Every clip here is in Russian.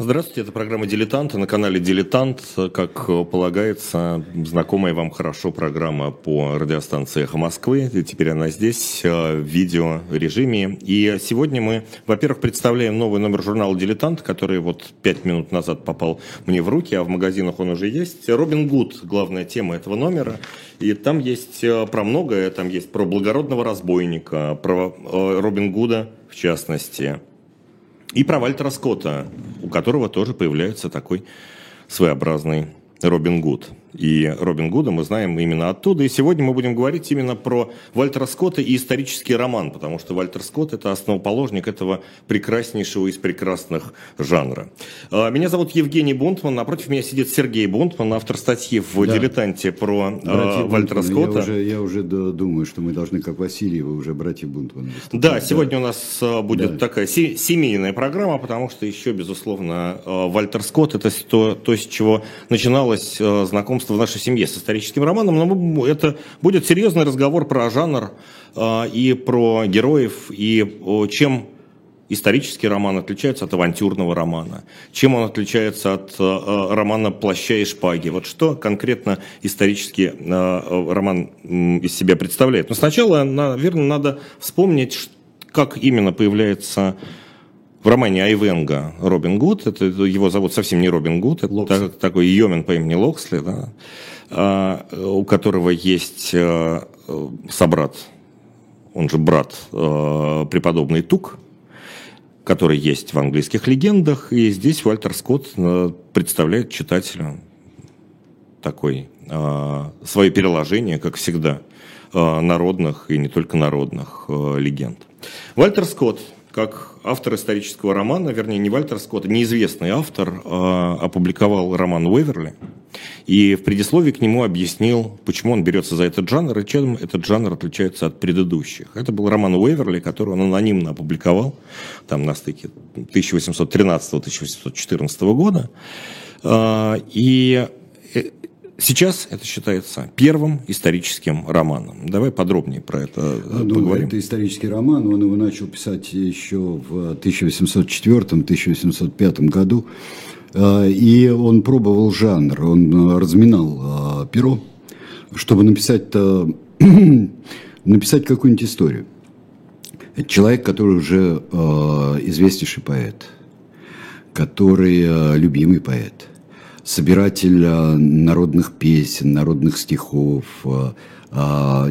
Здравствуйте, это программа «Дилетант» на канале «Дилетант». Как полагается, знакомая вам хорошо программа по радиостанции «Эхо Москвы». И теперь она здесь в видеорежиме. И сегодня мы, во-первых, представляем новый номер журнала «Дилетант», который вот 5 минут назад попал мне в руки, а в магазинах он уже есть. «Робин Гуд» — главная тема этого номера. И там есть про многое. Там есть про благородного разбойника, про Робин Гуда в частности. И про Вальтера Скотта, у которого тоже появляется такой своеобразный Робин Гуд. И Робин Гуда мы знаем именно оттуда. И сегодня мы будем говорить именно про Вальтера Скотта и исторический роман, потому что Вальтер Скотт – это основоположник этого прекраснейшего из прекрасных жанра. Меня зовут Евгений Бунтман, напротив меня сидит Сергей Бунтман, автор статьи в «Дилетанте» про Вальтера Скотта. Я уже думаю, что мы должны, как Васильевы, уже братья Бунтманы. Да, сегодня у нас будет такая семейная программа, потому что еще, безусловно, Вальтер Скотт – это то, с чего начиналось знакомство в нашей семье с историческим романом, но это будет серьезный разговор про жанр и про героев, и чем исторический роман отличается от авантюрного романа, чем он отличается от романа «Плаща и шпаги». Вот что конкретно исторический роман из себя представляет. Но сначала, наверное, надо вспомнить, как именно появляется в романе Айвенго Робин Гуд, это его зовут совсем не Робин Гуд, это такой йомен по имени Локсли, у которого есть собрат, он же брат, преподобный Тук, который есть в английских легендах, и здесь Вальтер Скотт представляет читателю свое переложение, как всегда, народных и не только народных легенд. Вальтер Скотт, как автор исторического романа, вернее, не Вальтер Скотт, неизвестный автор, опубликовал роман «Уэверли» и в предисловии к нему объяснил, почему он берется за этот жанр и чем этот жанр отличается от предыдущих. Это был роман «Уэверли», который он анонимно опубликовал там на стыке 1813-1814 года. И сейчас это считается первым историческим романом. Давай подробнее про это поговорим. Это исторический роман, он его начал писать еще в 1804-1805 году. И он пробовал жанр, он разминал перо, чтобы написать какую-нибудь историю. Это человек, который уже известнейший поэт, который любимый поэт. Собиратель народных песен, народных стихов,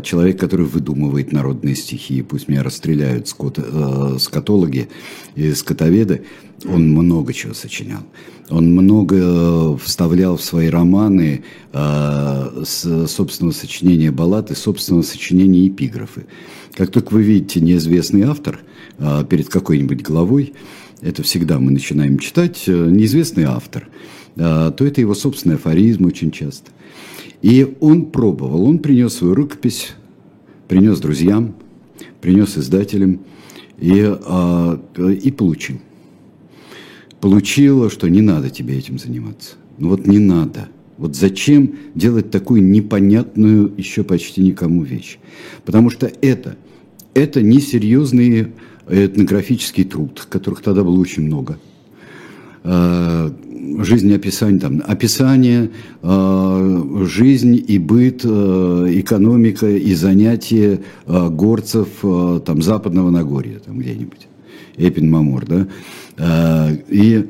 человек, который выдумывает народные стихи. Пусть меня расстреляют скотологи и скотоведы. Он много чего сочинял. Он много вставлял в свои романы собственного сочинения баллад и собственного сочинения эпиграфы. Как только вы видите неизвестный автор перед какой-нибудь главой, это всегда мы начинаем читать, неизвестный автор, то это его собственный афоризм очень часто. И он пробовал, он принес свою рукопись, принес друзьям, принес издателям и получил. Получило, что не надо тебе этим заниматься. Ну вот не надо. Вот зачем делать такую непонятную еще почти никому вещь? Потому что это несерьезный этнографический труд, которых тогда было очень много. Жизнеописание, описание, жизнь и быт, экономика и занятия горцев западного Нагорья, где-нибудь, Эпин-Мамор, и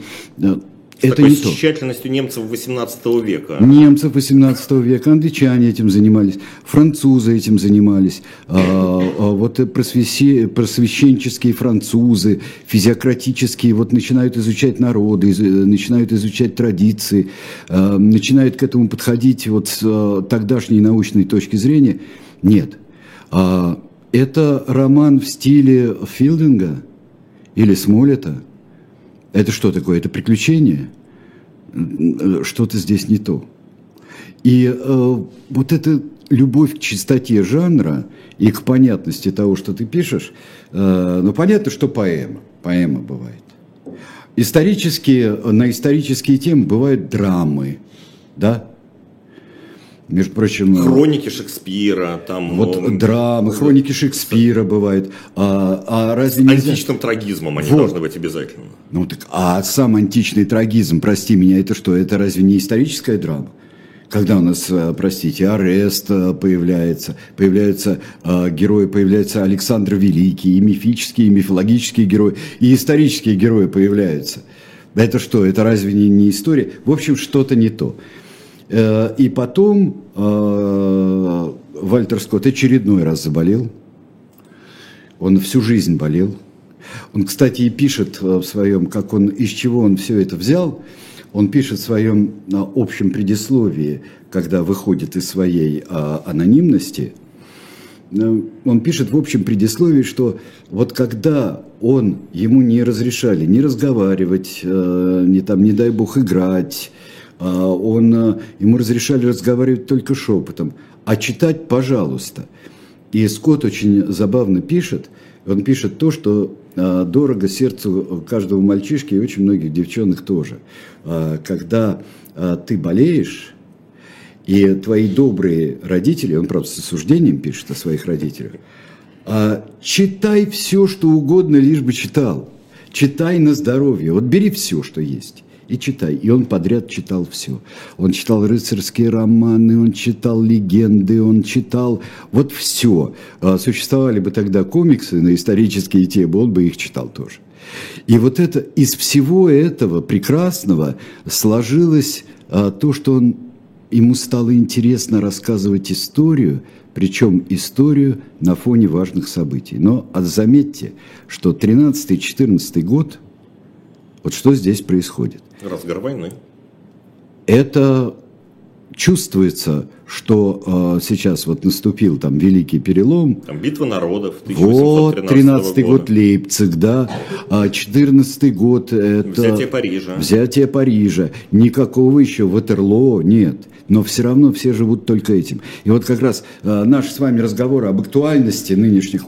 это такой не с тщательностью немцев XVIII века. Немцев XVIII века, англичане этим занимались, французы этим занимались, просвещенческие французы, физиократические, начинают изучать народы, начинают изучать традиции, начинают к этому подходить с тогдашней научной точки зрения. Нет. Это роман в стиле Филдинга или Смолета. Это что такое? Это приключение? Что-то здесь не то. И вот эта любовь к чистоте жанра и к понятности того, что ты пишешь, понятно, что поэма бывает. На исторические темы бывают драмы, Между прочим, хроники Шекспира, там вот драмы, хроники Шекспира бывают. А разве нельзя... Античным трагизмом они должны быть обязательно. Ну так, а сам античный трагизм, прости меня, это что? Это разве не историческая драма? Когда у нас, простите, Арест появляются герои, появляется Александр Великий, и мифические, и мифологические герои, и исторические герои появляются. Это что? Это разве не история? В общем, что-то не то. И потом Вальтер Скотт очередной раз заболел. Он всю жизнь болел. Он, кстати, и пишет в своем, как он, из чего он все это взял. Он пишет в своем общем предисловии, когда выходит из своей анонимности, он пишет в общем предисловии, что вот когда ему не разрешали ни разговаривать, ни там, не дай бог, играть, ему разрешали разговаривать только шепотом, а читать, пожалуйста. И Скотт очень забавно пишет, он пишет то, что дорого сердцу каждого мальчишки и очень многих девчонок тоже. Когда ты болеешь, и твои добрые родители, он, правда, с осуждением пишет о своих родителях, читай все, что угодно, лишь бы читал. Читай на здоровье. Вот бери все, что есть. И читай. И он подряд читал все. Он читал рыцарские романы, он читал легенды, он читал вот все. Существовали бы тогда комиксы на исторические темы, он бы их читал тоже. И вот это, из всего этого прекрасного сложилось то, что ему стало интересно рассказывать историю, причем историю на фоне важных событий. Но заметьте, что 13-14 год, вот что здесь происходит? Разгар войны. Это чувствуется, что сейчас вот наступил там великий перелом. Там битва народов 1813 года. Вот 13-й год Лейпциг, да. 14-й год это... Взятие Парижа. Взятие Парижа. Никакого еще Ватерлоо нет. Но все равно все живут только этим. И вот как раз наш с вами разговор об актуальности нынешних.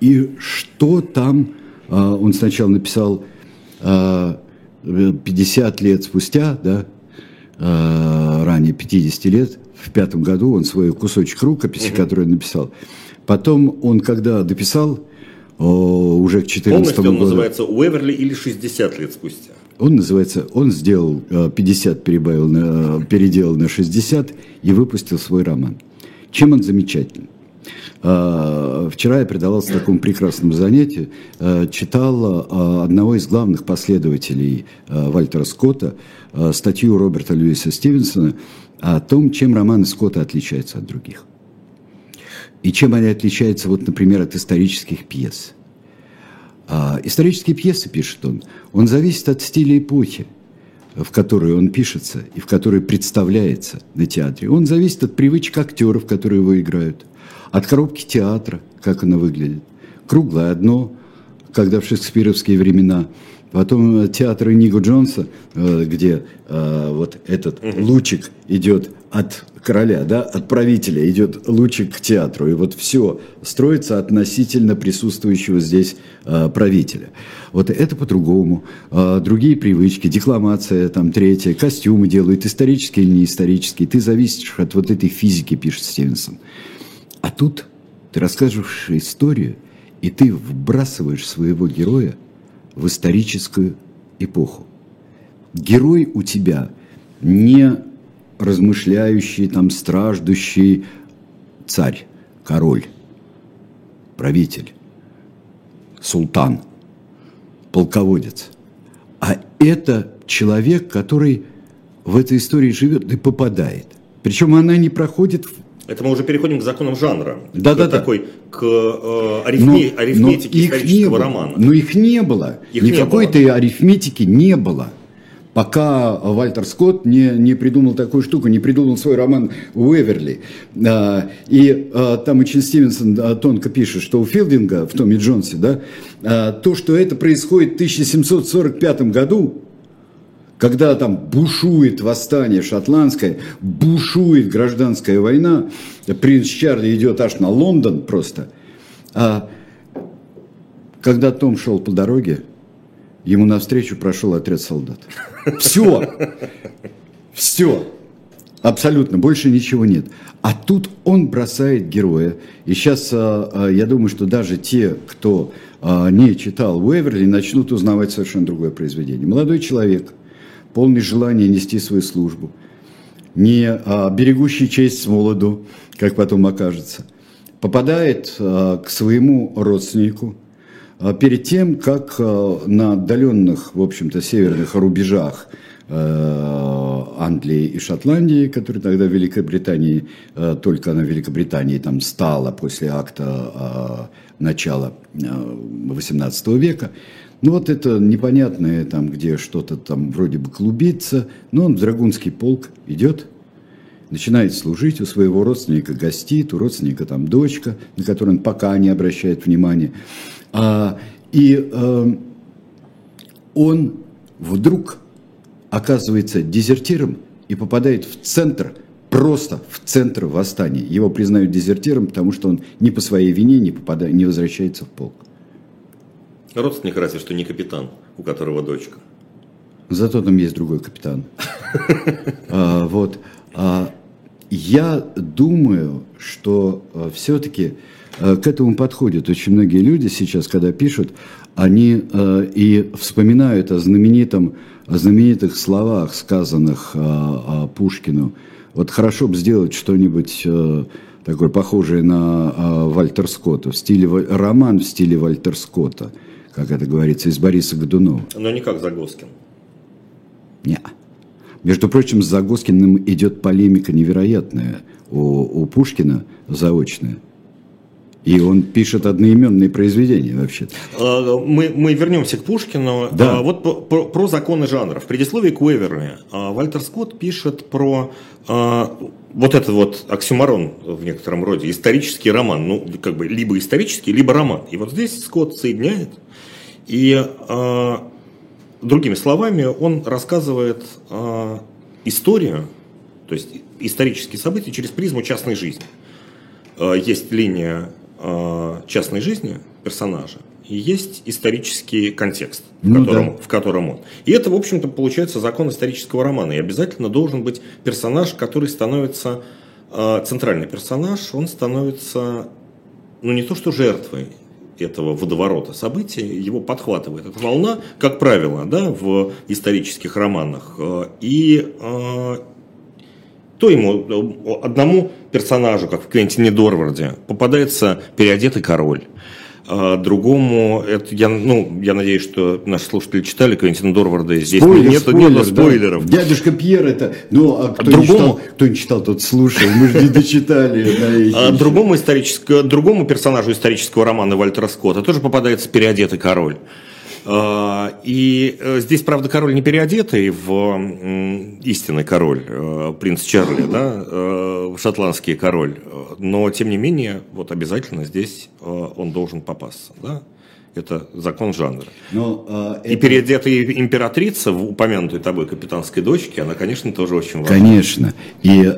И что там... Он сначала написал... 50 лет спустя, да, ранее 50 лет, в 5-м году он свой кусочек рукописи, который он написал. Потом он, когда дописал, уже к 14 году... Он называется «Уэверли» или «60 лет спустя». Он называется... Он сделал 50, переделал на 60 и выпустил свой роман. Чем он замечателен? Вчера я предавался такому прекрасному занятию, читал одного из главных последователей Вальтера Скотта, статью Роберта Льюиса Стивенсона о том, чем романы Скотта отличаются от других. И чем они отличаются, вот, например, от исторических пьес. Исторические пьесы, пишет он зависит от стиля эпохи, в которой он пишется и в которой представляется на театре. Он зависит от привычек актеров, которые его играют. От коробки театра, как она выглядит. Круглое одно, когда в шекспировские времена. Потом театр Иниго Джонса, где вот этот лучик идет от короля, да, от правителя, идет лучик к театру. И вот все строится относительно присутствующего здесь правителя. Вот это по-другому. Другие привычки, декламация там третья, костюмы делают, исторические или неисторические. Ты зависишь от вот этой физики, пишет Стивенсон. А тут ты рассказываешь историю, и ты вбрасываешь своего героя в историческую эпоху. Герой у тебя не размышляющий, там, страждущий царь, король, правитель, султан, полководец. А это человек, который в этой истории живет и попадает. Причем она не проходит... Это мы уже переходим к законам жанра. Да. Такой, к арифметике исторического романа. Но их не было. Никакой-то арифметики не было. Пока Вальтер Скотт не придумал такую штуку, не придумал свой роман «Уэверли». И там очень Стивенсон тонко пишет, что у Филдинга в «Томе Джонсе», да, то, что это происходит в 1745 году, когда там бушует восстание шотландское, бушует гражданская война, принц Чарли идет аж на Лондон просто. А когда Том шел по дороге, ему навстречу прошел отряд солдат. Все! Абсолютно, больше ничего нет. А тут он бросает героя. И сейчас, я думаю, что даже те, кто не читал Уэверли, начнут узнавать совершенно другое произведение. Молодой человек, полный желания нести свою службу, не берегущий честь с молоду, как потом окажется, попадает к своему родственнику перед тем, как на отдаленных, в общем-то, северных рубежах Англии и Шотландии, которые тогда в Великобритании, только она в Великобритании там стала после акта начала XVIII века. Ну вот это непонятное, там, где что-то там вроде бы клубится, но он в Драгунский полк идет, начинает служить, у своего родственника гостит, у родственника там дочка, на которую он пока не обращает внимания. И он вдруг оказывается дезертиром и попадает в центр, просто в центр восстания. Его признают дезертиром, потому что он не по своей вине не возвращается в полк. Родственник разве что не капитан, у которого дочка. Зато там есть другой капитан. Я думаю, что все-таки к этому подходят очень многие люди сейчас, когда пишут, они и вспоминают о знаменитых словах, сказанных Пушкину. Вот хорошо бы сделать что-нибудь такое похожее на Вальтер Скотта, роман в стиле Вальтер Скотта, как это говорится, из Бориса Годунова. Но не как Загоскин. Нет. Между прочим, с Загоскиным идет полемика невероятная у Пушкина, заочная. И он пишет одноименные произведения вообще-то. Мы вернемся к Пушкину. Да. Вот про законы жанра. В предисловии к Уэверли Вальтер Скотт пишет про вот этот вот оксюморон в некотором роде. Исторический роман. Ну, как бы либо исторический, либо роман. И вот здесь Скотт соединяет. И другими словами, он рассказывает историю, то есть исторические события через призму частной жизни. Есть линия частной жизни персонажа и есть исторический контекст, в котором он. И это, в общем-то, получается закон исторического романа. И обязательно должен быть персонаж, который становится центральный персонаж, он становится, ну, не то что жертвой этого водоворота событий, его подхватывает эта волна, как правило, да, в исторических романах. И то ему одному персонажу, как в Квентине Дорварде, попадается переодетый король. Другому, я надеюсь, что наши слушатели читали Квентина Дорварда, здесь нет спойлеров. Да. Дядюшка Пьер это, кто не читал, тот слушал, мы же не дочитали. Другому персонажу исторического романа Вальтера Скотта тоже попадается переодетый король. И здесь, правда, король не переодетый в истинный король, принц Чарли, да, шотландский король, но, тем не менее, вот обязательно здесь он должен попасться, да, это закон жанра. И переодетая императрица, в упомянутой тобой капитанской дочке, она, конечно, тоже очень важна. Конечно, и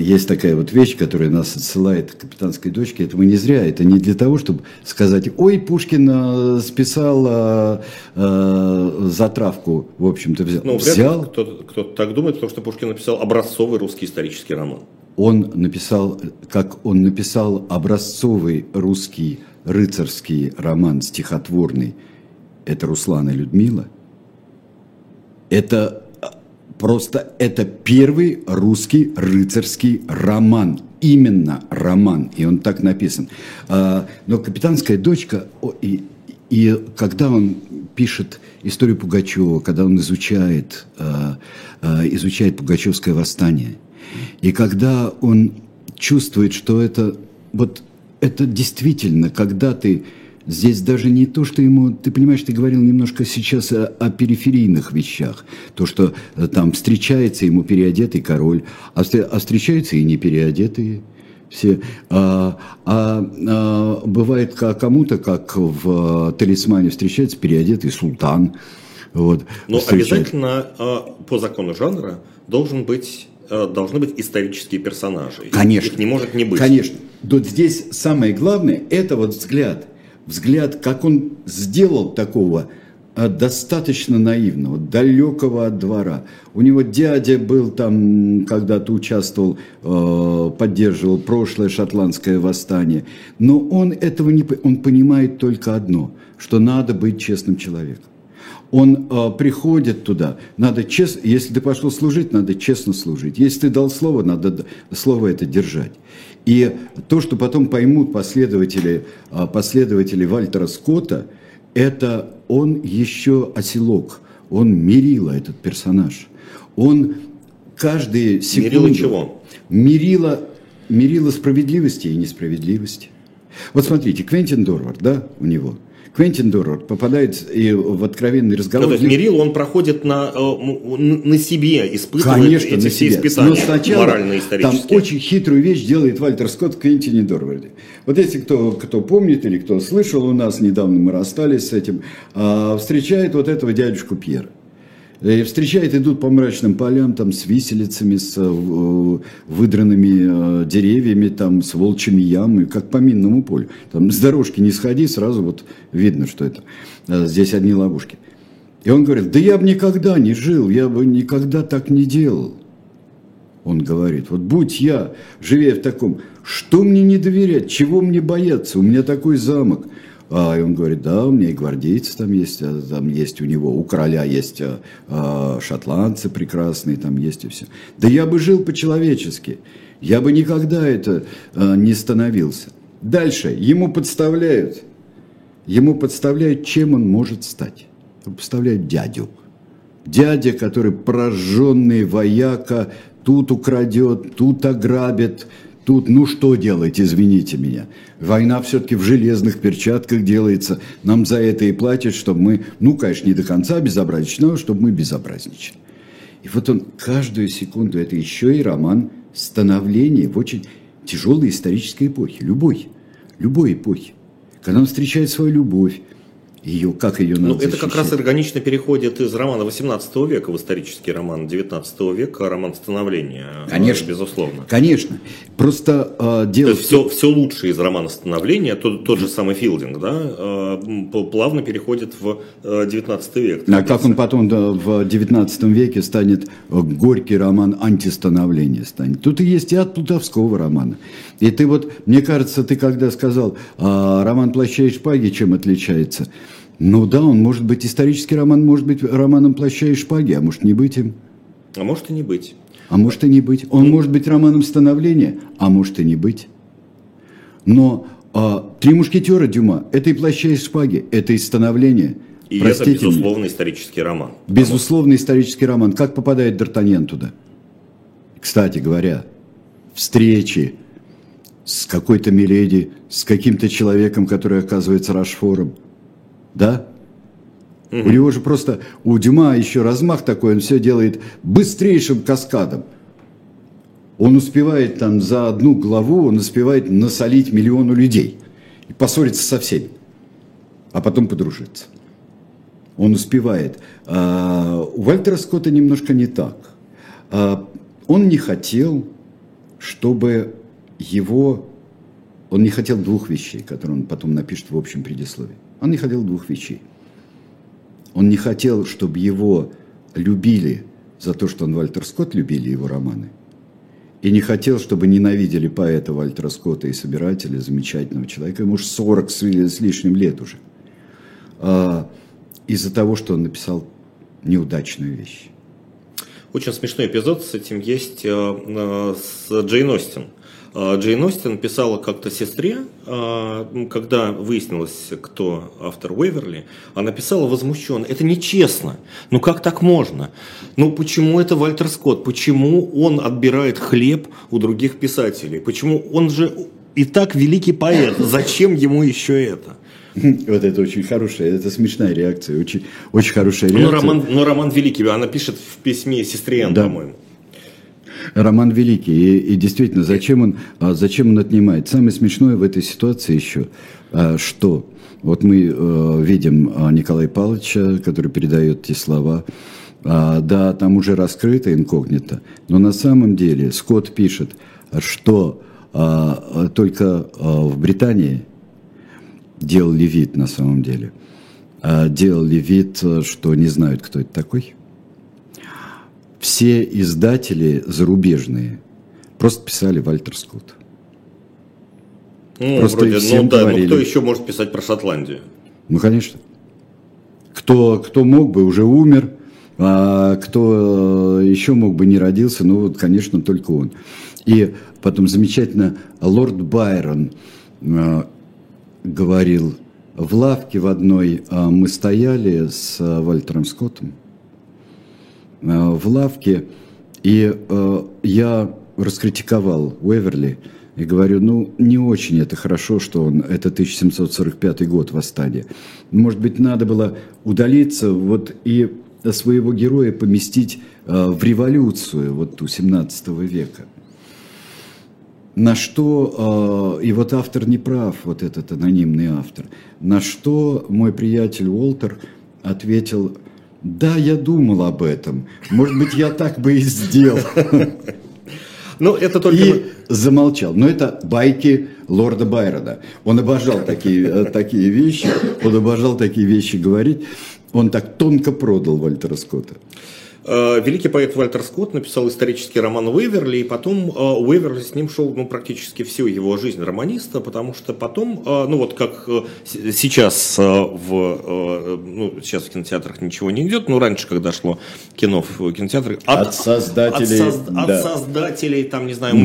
есть такая вот вещь, которая нас отсылает к капитанской дочке, это мы не зря, это не для того, чтобы сказать, ой, Пушкин списал затравку, в общем-то, взял. Взял. Кто-то так думает, потому что Пушкин написал образцовый русский исторический роман. Он написал образцовый русский рыцарский роман стихотворный, это Руслан и Людмила, это первый русский рыцарский роман, именно роман, и он так написан. Но «Капитанская дочка», и когда он пишет историю Пугачева, когда он изучает Пугачевское восстание, и когда он чувствует, что это действительно, когда ты здесь даже не то, что ему... Ты понимаешь, ты говорил немножко сейчас о периферийных вещах. То, что там встречается ему переодетый король, а встречаются и не переодетые все. Бывает кому-то, как в «Талисмане» встречается переодетый султан. Вот, но обязательно по закону жанра должны быть исторические персонажи. Конечно. Их не может не быть. Конечно. Вот здесь самое главное, это вот взгляд. Взгляд, как он сделал такого достаточно наивного, далекого от двора. У него дядя был там, когда-то участвовал, поддерживал прошлое шотландское восстание. Но он этого не понимает. Он понимает только одно, что надо быть честным человеком. Он приходит туда, надо честно, если ты пошел служить, надо честно служить. Если ты дал слово, надо слово это держать. И то, что потом поймут последователи Вальтера Скотта, это он еще оселок, он мерило, этот персонаж. Он каждую секунду... Мерило чего? Мерило справедливости и несправедливости. Вот смотрите, Квентин Дорвард, да, у него... Квентин Дорвард попадает и в откровенный разговор. Ну, то есть мерило он проходит на себе, испытывает, конечно, эти на все себе. Испытания. Но сначала там очень хитрую вещь делает Вальтер Скотт в Квентине Дорварде. Вот если кто помнит или кто слышал, у нас недавно мы расстались с этим, встречает вот этого дядюшку Пьера. Встречает, идут по мрачным полям, там с виселицами, с выдранными деревьями, там с волчьими ямами, как по минному полю. Там с дорожки не сходи, сразу вот видно, что это. Здесь одни ловушки. И он говорит, да я бы никогда не жил, я бы никогда так не делал. Он говорит, вот будь я, живя в таком, что мне не доверять, чего мне бояться, у меня такой замок. И он говорит, да, у меня и гвардейцы там есть у него, у короля есть шотландцы прекрасные, там есть и все. Да я бы жил по-человечески, я бы никогда это не становился. Дальше, ему подставляют, чем он может стать. Подставляют дядю. Дядя, который прожженный вояка, тут украдет, тут ограбит. Тут, ну что делать, извините меня. Война все-таки в железных перчатках делается. Нам за это и платят, чтобы мы, ну, конечно, не до конца безобразничали, но чтобы мы безобразничали. И вот он каждую секунду, это еще и роман становления в очень тяжелой исторической эпохе. Любой эпохи. Когда он встречает свою любовь, ее, как ее надо защищать. Это как раз органично переходит из романа XVIII века в исторический роман XIX века, роман становления. Конечно. Безусловно. Конечно. Просто дело... То есть все лучшее из романа становления, тот же самый Филдинг, да, плавно переходит в XIX век. А как он потом в XIX веке станет горький роман антистановления станет. Тут и есть и от плутовского романа. И ты вот, мне кажется, ты когда сказал, роман «Плаща и шпаги» чем отличается? Ну да, он может быть исторический роман, может быть романом «Плаща и шпаги», а может не быть им. А может и не быть. А может и не быть. Он может быть романом становления, а может и не быть. Но «Три мушкетера» Дюма – это и «Плаща и шпаги», это и становление. И простите это, безусловно, меня. Исторический роман. Безусловно, исторический роман. Как попадает Д'Артаньян туда? Кстати говоря, встречи с какой-то миледи, с каким-то человеком, который оказывается Рашфором. Да? У него же просто, у Дюма еще размах такой, он все делает быстрейшим каскадом. Он успевает там за одну главу, он успевает насолить миллиону людей и поссориться со всеми, а потом подружиться. Он успевает. У Вальтера Скотта немножко не так. Он не хотел, чтобы его... Он не хотел двух вещей, которые он потом напишет в общем предисловии. Он не хотел двух вещей. Он не хотел, чтобы его любили за то, что он Вальтер Скотт, любили его романы. И не хотел, чтобы ненавидели поэта Вальтера Скотта и собирателя, замечательного человека. Ему уж 40 с лишним лет уже. Из-за того, что он написал неудачную вещь. Очень смешной эпизод с этим есть с Джейн Остин. Джейн Остин писала как-то сестре, когда выяснилось, кто автор Уэверли, она писала возмущенно: это нечестно, ну как так можно? Ну почему это Вальтер Скотт? Почему он отбирает хлеб у других писателей? Почему он же и так великий поэт? Зачем ему еще это? Вот это очень хорошая, это смешная реакция, очень хорошая реакция. Но роман великий, она пишет в письме сестре, да. По-моему. Роман великий, и действительно, зачем он отнимает? Самое смешное в этой ситуации еще, что вот мы видим Николая Павловича, который передает те слова, да, там уже раскрыто инкогнито, но на самом деле Скотт пишет, что только в Британии делали вид на самом деле, делали вид, что не знают, кто это такой. Все издатели зарубежные просто писали «Вальтер Скотт». Ну, просто вроде, всем говорили. Кто еще может писать про Шотландию? Ну, конечно. Кто мог бы, уже умер, а кто еще мог бы, не родился, ну, вот, конечно, только он. И потом замечательно лорд Байрон говорил, в лавке в одной мы стояли с Вальтером Скоттом, в лавке, и я раскритиковал Уэверли и говорю, ну, не очень это хорошо, что он, это 1745 год восстание. Может быть, надо было удалиться вот и своего героя поместить в революцию вот ту 17 века. На что, и вот автор не прав, вот этот анонимный автор, на что мой приятель Уолтер ответил, да, я думал об этом, может быть, я так бы и сделал. Но это только... И замолчал. Но это байки лорда Байрона. Он обожал такие вещи, он обожал такие вещи говорить. Он так тонко продал Вальтера Скотта. Великий поэт Вальтер Скотт написал исторический роман «Уэверли», и потом Уэверли с ним шел практически всю его жизнь романиста, потому что потом, как сейчас сейчас в кинотеатрах ничего не идет, но раньше, когда шло кино в кинотеатрах... От создателей,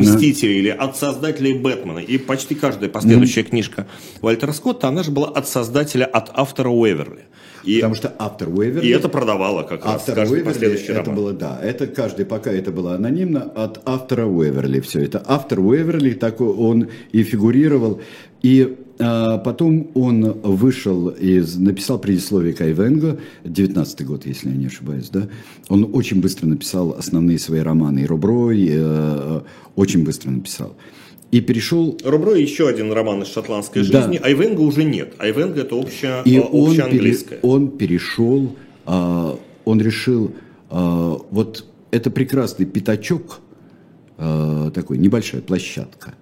«Мстителей» или от создателей «Бэтмена». И почти каждая последующая книжка Вальтера Скотта, она же была от создателя, от автора «Уэверли». Потому что автор Уэверли... И это продавало как раз каждый последующий роман. Это каждый, пока это было анонимно, от автора Уэверли все. Это автор Уэверли, так он и фигурировал. И потом он вышел и написал предисловие к Айвенго, 19-й год, если я не ошибаюсь, да? Он очень быстро написал основные свои романы. И «Рубро», очень быстро написал. И перешел... «Рубро» еще один роман из шотландской жизни, Айвенго уже нет. Айвенго это общеанглийское. Он перешел, он решил, вот это прекрасный пятачок, такой небольшая площадка.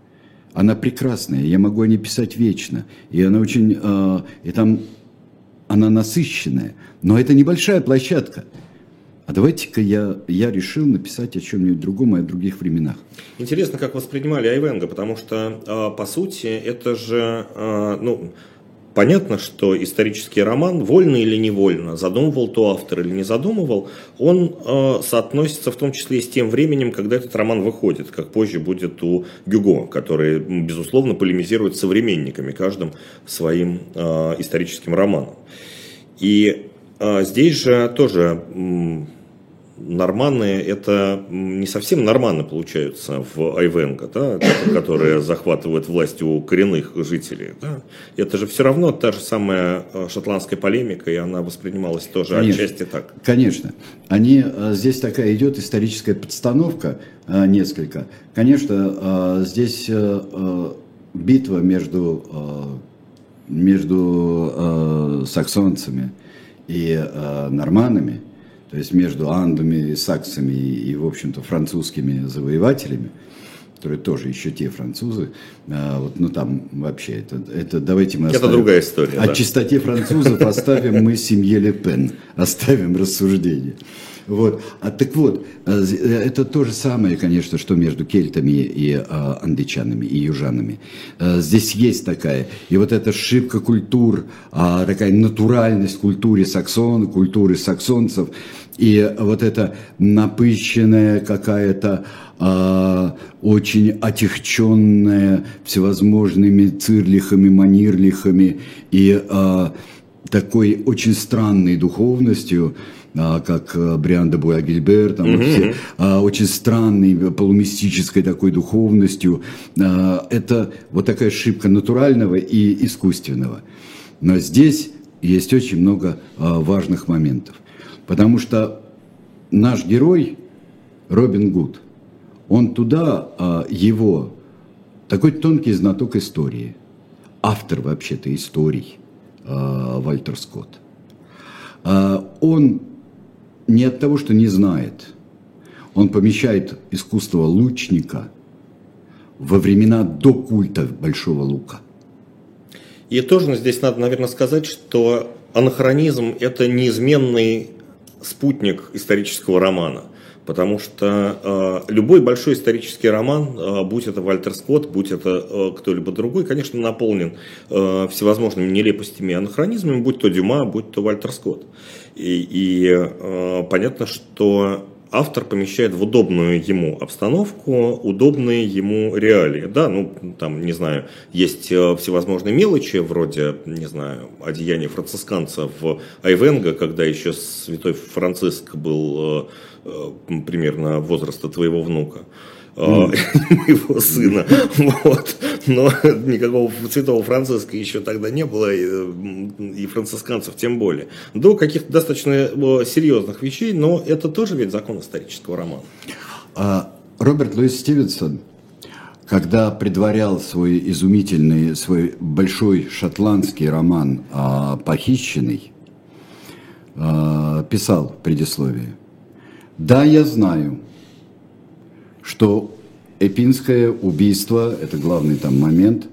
Она прекрасная, я могу о ней писать вечно. И она очень, и там она насыщенная, но это небольшая площадка. А давайте-ка я решил написать о чем-нибудь другом и о других временах. Интересно, как воспринимали Айвенго, потому что, по сути, это же... Понятно, что исторический роман, вольно или невольно, задумывал то автор или не задумывал, он соотносится в том числе и с тем временем, когда этот роман выходит, как позже будет у Гюго, который, безусловно, полемизирует с современниками, каждым своим историческим романом. И здесь же тоже... Норманы, это не совсем норманы получаются в Айвенго, да, которые захватывают власть у коренных жителей. Да. Это же все равно та же самая шотландская полемика, и она воспринималась тоже отчасти так. Конечно. Здесь такая идет историческая подстановка несколько. Конечно, здесь битва между саксонцами и норманами, то есть между англами, саксами и, в общем-то, французскими завоевателями, которые тоже еще те французы, там вообще это давайте мы оставим. Это другая история. О чистоте французов оставим мы семье Ле Пен, оставим рассуждение. Вот. Так вот, это то же самое, конечно, что между кельтами и андычанами, и южанами. Здесь есть такая, и вот эта шибка культур, такая натуральность культуры саксонцев, и вот эта напыщенная какая-то, очень отягченная всевозможными цирлихами, манирлихами, и такой очень странной духовностью, как Бриан де Буагильбер, все, очень странной полумистической такой духовностью. Это вот такая ошибка натурального и искусственного. Но здесь есть очень много важных моментов. Потому что наш герой Робин Гуд, он его такой тонкий знаток истории, автор вообще-то историй Вальтер Скотт. Он не от того, что не знает. Он помещает искусство лучника во времена до культа Большого Лука. И тоже здесь надо, наверное, сказать, что анахронизм – это неизменный спутник исторического романа. Потому что любой большой исторический роман, будь это Вальтер Скотт, будь это кто-либо другой, конечно, наполнен всевозможными нелепостями и анахронизмами, будь то Дюма, будь то Вальтер Скотт. И понятно, что автор помещает в удобную ему обстановку, удобные ему реалии. Да, ну, там, не знаю, есть всевозможные мелочи, вроде, не знаю, одеяния францисканца в Айвенго, когда еще святой Франциск был... примерно возраста твоего внука, его сына. Вот. Но никакого святого Франциска еще тогда не было, и францисканцев тем более. До каких-то достаточно серьезных вещей, но это тоже ведь закон исторического романа. Роберт Льюис Стивенсон, когда предварял свой изумительный, свой большой шотландский роман «Похищенный», писал в предисловии: да, я знаю, что эпинское убийство, это главный там момент,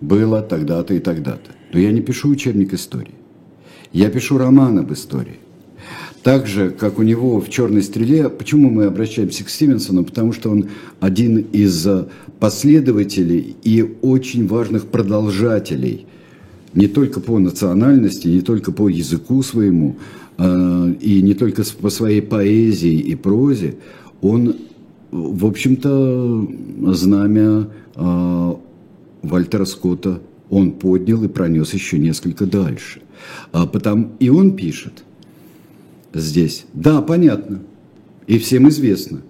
было тогда-то и тогда-то. Но я не пишу учебник истории. Я пишу роман об истории. Так же, как у него в «Черной стреле». Почему мы обращаемся к Стивенсону? Потому что он один из последователей и очень важных продолжателей. Не только по национальности, не только по языку своему, и не только по своей поэзии и прозе, он, в общем-то, знамя Вальтера Скотта он поднял и пронес еще несколько дальше. И он пишет здесь: да, понятно, и всем известно,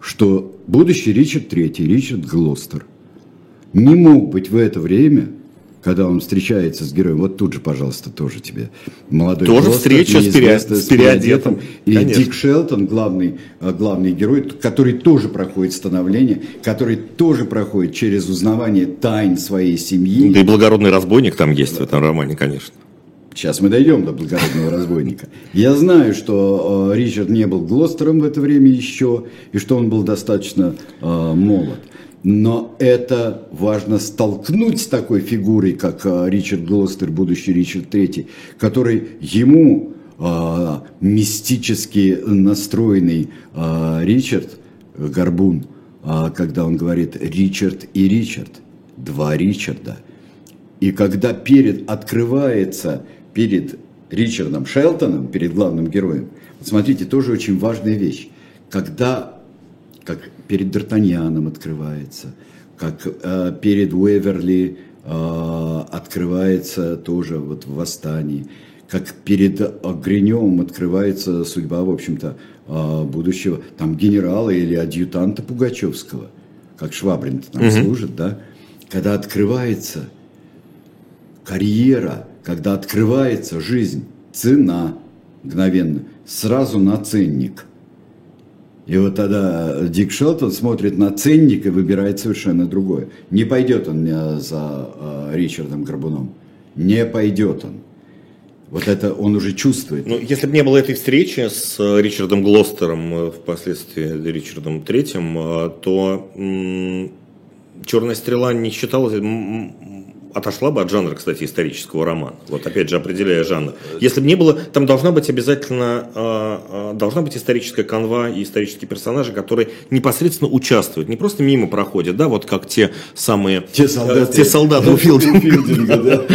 что будущий Ричард III, Ричард Глостер, не мог быть в это время... Когда он встречается с героем, вот тут же, пожалуйста, тоже тебе молодой тоже Глостер, встреча с переодетым. И конечно. Дик Шелтон, главный герой, который тоже проходит становление, который тоже проходит через узнавание тайн своей семьи. Да и благородный разбойник там есть, да, в этом романе, конечно. Сейчас мы дойдем до благородного разбойника. Я знаю, что Ричард не был Глостером в это время еще, и что он был достаточно молод. Но это важно столкнуть с такой фигурой, как Ричард Глостер, будущий Ричард III, который ему, мистически настроенный Ричард, Горбун, когда он говорит «Ричард и Ричард», два Ричарда. И когда открывается перед Ричардом Шелтоном, перед главным героем, смотрите, тоже очень важная вещь, как перед Д'Артаньяном открывается, как перед Уэверли открывается тоже вот в «Восстании», как перед Гриневым открывается судьба, в общем-то, будущего там генерала или адъютанта Пугачевского, как Швабрин-то там служит, да? Когда открывается карьера, когда открывается жизнь, цена мгновенно, сразу на ценник. И вот тогда Дик Шелтон смотрит на ценник и выбирает совершенно другое. Не пойдет он за Ричардом Горбуном. Не пойдет он. Вот это он уже чувствует. Ну, если бы не было этой встречи с Ричардом Глостером, впоследствии Ричардом Третьим, то «Черная стрела» не считалась... Отошла бы от жанра, кстати, исторического романа. Вот опять же, определяя жанр. Если бы не было, там должна быть обязательно историческая канва и исторические персонажи, которые непосредственно участвуют, не просто мимо проходят, да, вот как те самые... Те солдаты у Филдинга, да.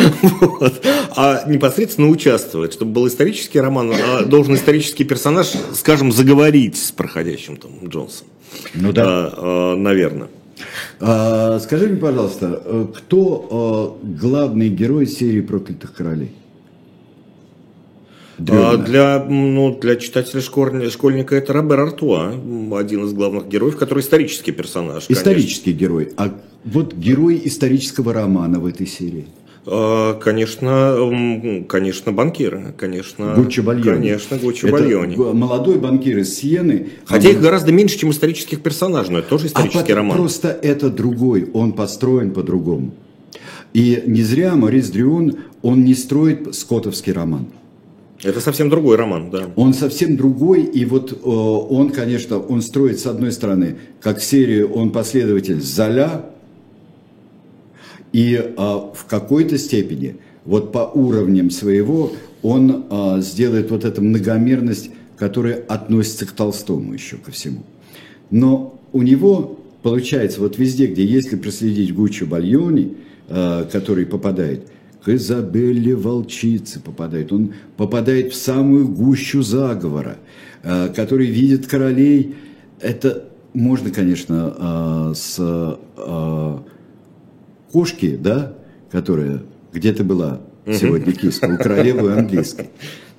Вот. А непосредственно участвуют. Чтобы был исторический роман, должен исторический персонаж, скажем, заговорить с проходящим там Джонсом. Ну да. Наверное. Скажи мне, пожалуйста, кто главный герой серии «Проклятых королей»? Для читателя школьника это Робер Артуа, один из главных героев, который исторический персонаж. Исторический герой. А вот герой исторического романа в этой серии? Конечно, банкиры, конечно, Гуччо Бальони. Молодой банкир из Сиены. Хотя их гораздо меньше, чем исторических персонажей, но это тоже исторический роман. Просто это другой, он построен по-другому. И не зря Морис Дрюон, он не строит скоттовский роман. Это совсем другой роман, да. Он совсем другой, и вот он, конечно, он строит, с одной стороны, как серию, он последователь Золя, и в какой-то степени, вот по уровням своего, он сделает вот эту многомерность, которая относится к Толстому еще ко всему. Но у него получается вот везде, где если проследить Гуччо Бальони, который попадает к Изабелле Волчице, попадает, он попадает в самую гущу заговора, который видит королей. Это можно, конечно, с кошки, да, которая где-то была сегодня киска, у королевы английской.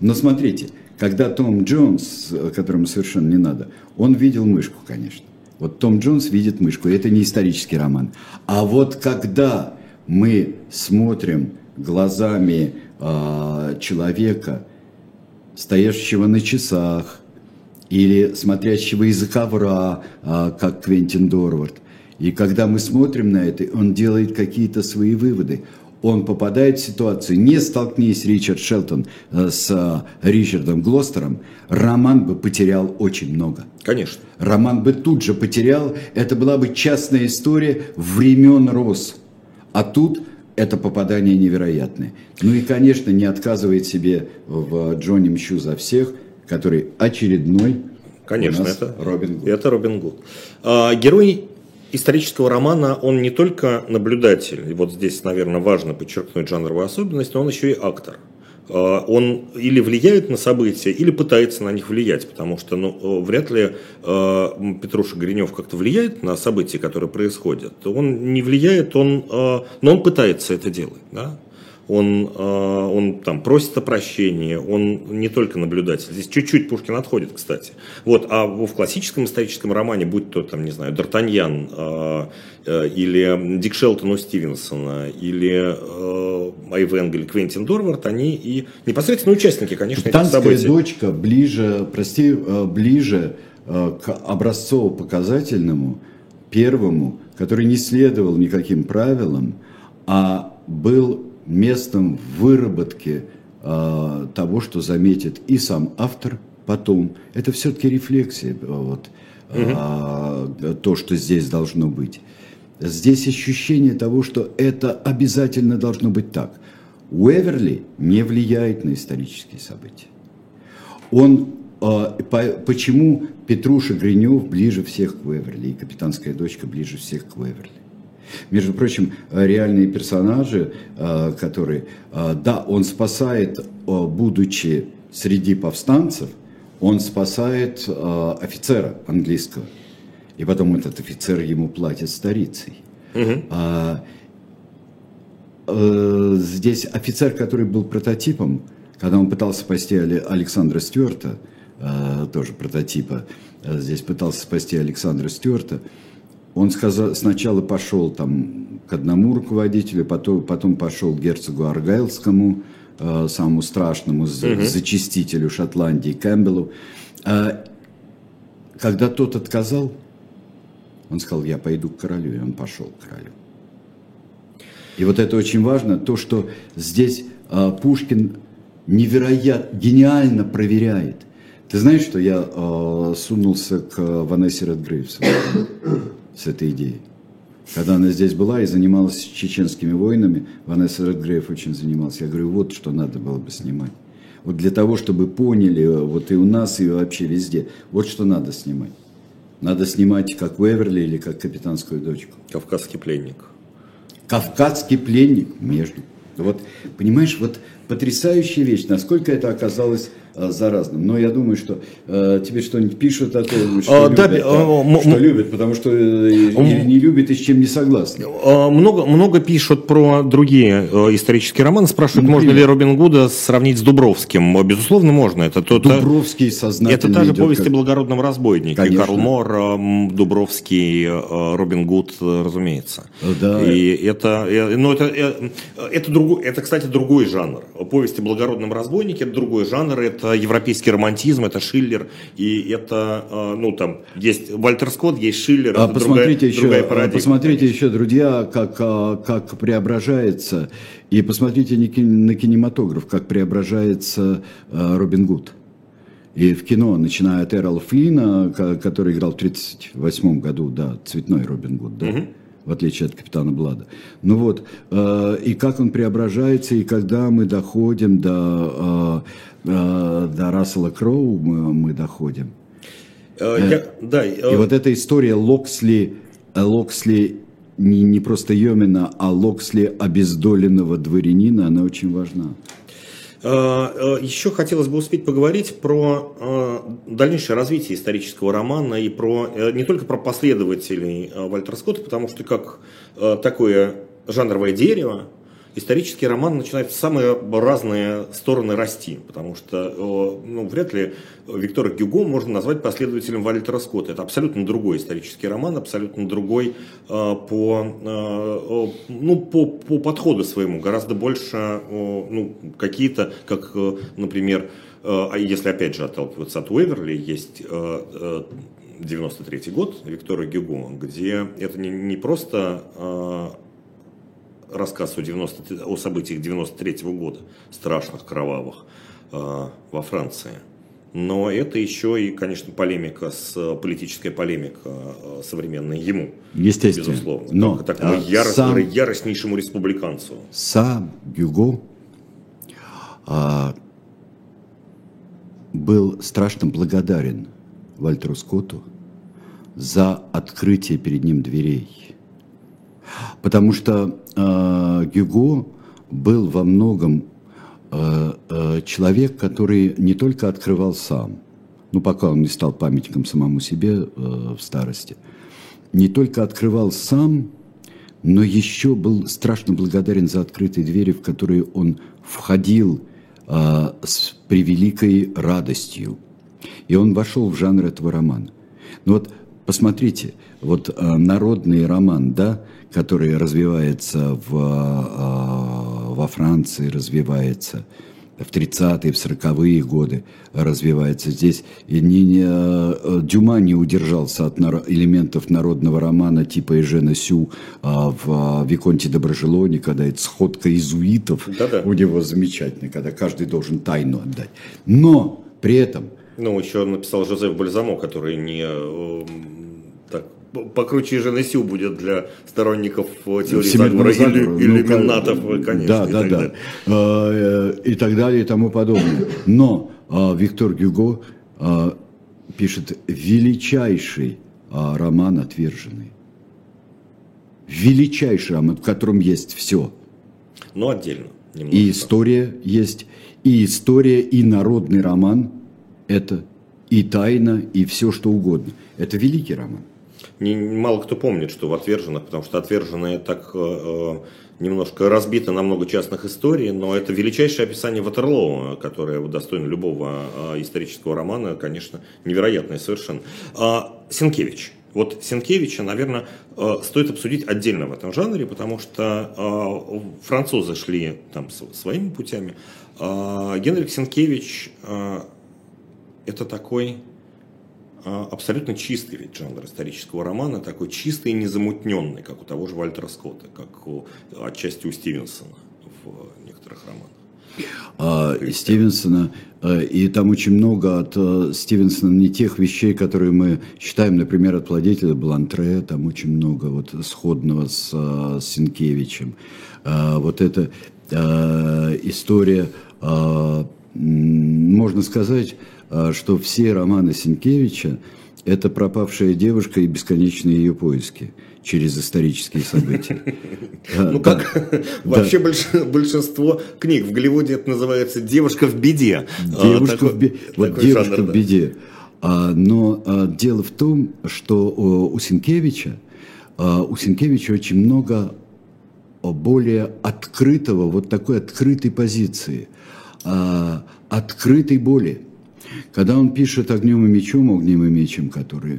Но смотрите, когда Том Джонс, которому совершенно не надо, он видел мышку, конечно. Вот Том Джонс видит мышку, это не исторический роман. А вот когда мы смотрим глазами человека, стоящего на часах, или смотрящего из-за ковра, как Квентин Дорвард, и когда мы смотрим на это, он делает какие-то свои выводы. Он попадает в ситуацию, не столкнись Ричард Шелтон с Ричардом Глостером, роман бы потерял очень много. Конечно. Роман бы тут же потерял, это была бы частная история времен Росс. А тут это попадание невероятное. Ну и, конечно, не отказывает себе в Джонни «Мщу за всех», который очередной у нас Робин Гуд. Это Робин Гуд. Герой исторического романа, он не только наблюдатель, и вот здесь, наверное, важно подчеркнуть жанровую особенность, но он еще и актор. Он или влияет на события, или пытается на них влиять, потому что вряд ли Петруша Гринев как-то влияет на события, которые происходят. Он не влияет, но он пытается это делать, да? Он там просит о прощении, он не только наблюдатель. Здесь чуть-чуть Пушкин отходит, кстати. Вот, а в классическом историческом романе, будь то, там, не знаю, Д'Артаньян или Дик Шелтон у Стивенсона, или Айвенго, или Квентин Дорвард, они и непосредственно участники, конечно, этих событий. «Капитанская дочка» ближе к образцово-показательному первому, который не следовал никаким правилам, а был местом выработки того, что заметит и сам автор потом. Это все-таки рефлексия, вот, то, что здесь должно быть. Здесь ощущение того, что это обязательно должно быть так. Уэверли не влияет на исторические события. Почему Петруша Гринев ближе всех к Уэверли, и «Капитанская дочка» ближе всех к Уэверли? Между прочим, реальные персонажи, которые, да, он спасает, будучи среди повстанцев, он спасает офицера английского, и потом этот офицер ему платит старицей. Здесь офицер, который был прототипом, когда он пытался спасти Александра Стюарта, тоже прототипа, здесь пытался спасти Александра Стюарта, он сказал, сначала пошел там к одному руководителю, потом пошел к герцогу Аргайлскому, самому страшному, зачистителю Шотландии Кэмпбеллу. Когда тот отказал, он сказал: я пойду к королю, и он пошел к королю. И вот это очень важно, то, что здесь Пушкин невероятно, гениально проверяет. Ты знаешь, что я сунулся к Ванессе Редгрейвс с этой идеей? Когда она здесь была и занималась чеченскими войнами, Ванесса Редгрейв очень занималась. Я говорю, вот что надо было бы снимать. Вот для того, чтобы поняли, вот и у нас, и вообще везде, вот что надо снимать. Надо снимать как Уэверли или как «Капитанскую дочку». «Кавказский пленник». «Кавказский пленник», между. Вот, понимаешь, вот потрясающая вещь, насколько это оказалось заразным. Но я думаю, что тебе что-нибудь пишут о том, что любят, потому что или не любят и с чем не согласны. Много пишут про другие исторические романы, спрашивают, можно ли Робин Гуда сравнить с Дубровским. Безусловно, можно. Это Дубровский сознательно это та же «Повесть о благородном разбойнике». Конечно. Карл Мор, Дубровский, Робин Гуд, разумеется. Да. И это, кстати, другой жанр. «Повесть о благородном разбойнике» — это другой жанр, это европейский романтизм, это Шиллер, и это, есть Вальтер Скотт, есть Шиллер, это другая парадигма. Посмотрите еще, друзья, как преображается, и посмотрите на кинематограф, как преображается Робин Гуд. И в кино, начиная от Эрла Флина, который играл в 1938 году, да, цветной Робин Гуд, да. в отличие от капитана Блада. Ну вот, и как он преображается, и когда мы доходим до Рассела Кроу, мы доходим. И вот эта история Локсли не просто Йомина, а Локсли обездоленного дворянина, она очень важна. Еще хотелось бы успеть поговорить про дальнейшее развитие исторического романа и не только про последователей Вальтера Скотта, потому что как такое жанровое дерево, исторический роман начинает в самые разные стороны расти, потому что вряд ли Виктора Гюго можно назвать последователем Вальтера Скотта. Это абсолютно другой исторический роман, абсолютно другой по подходу своему. Гораздо больше какие-то, как, например, если опять же отталкиваться от Уэверли, есть 93-й год Виктора Гюго, где это не просто... рассказ о событиях 93-го года, страшных, кровавых, во Франции. Но это еще и, конечно, политическая полемика, современная ему. Естественно. Безусловно. Но такому яростнейшему республиканцу. Сам Гюго был страшно благодарен Вальтеру Скотту за открытие перед ним дверей. Потому что Гюго был во многом человек, который не только открывал сам, пока он не стал памятником самому себе в старости, не только открывал сам, но еще был страшно благодарен за открытые двери, в которые он входил с превеликой радостью. И он вошел в жанр этого романа. Но вот посмотрите, народный роман, да, который развивается во Франции, развивается в 30-е, в 40-е годы, развивается здесь. И Дюма не удержался от элементов народного романа типа Эжена Сю в «Виконте Доброжелоне», когда это сходка иезуитов, да-да, у него замечательная, когда каждый должен тайну отдать. Но при этом... еще написал Жозеф Бальзамо, который покруче Эжена Сю будет для сторонников теории заговора, иллюминатов, конечно. Да. И так далее, и тому подобное. Но Виктор Гюго пишет величайший роман «Отверженный». Величайший роман, в котором есть все. Но отдельно. И история есть, и народный роман. Это и тайна, и все что угодно. Это великий роман. Мало кто помнит, что в «Отверженных», потому что «Отверженные» так немножко разбиты на много частных историй, но это величайшее описание Ватерлоо, которое достойно любого исторического романа, конечно, невероятное совершенно. Сенкевич. Сенкевича, наверное, стоит обсудить отдельно в этом жанре, потому что французы шли там своими путями. Генрих Сенкевич... это такой абсолютно чистый ведь жанр исторического романа, такой чистый и незамутненный, как у того же Вальтера Скотта, как отчасти у Стивенсона в некоторых романах. Стивенсона, и там очень много от Стивенсона не тех вещей, которые мы считаем, например, от Владетеля Блантре, там очень много сходного с Сенкевичем. Эта история, можно сказать... что все романы Сенкевича – это пропавшая девушка и бесконечные ее поиски через исторические события. Вообще большинство книг в Голливуде это называется «Девушка в беде». «Девушка в беде». Но дело в том, что у Сенкевича очень много более открытого, такой открытой позиции, открытой боли. Когда он пишет «Огнём и мечом», который...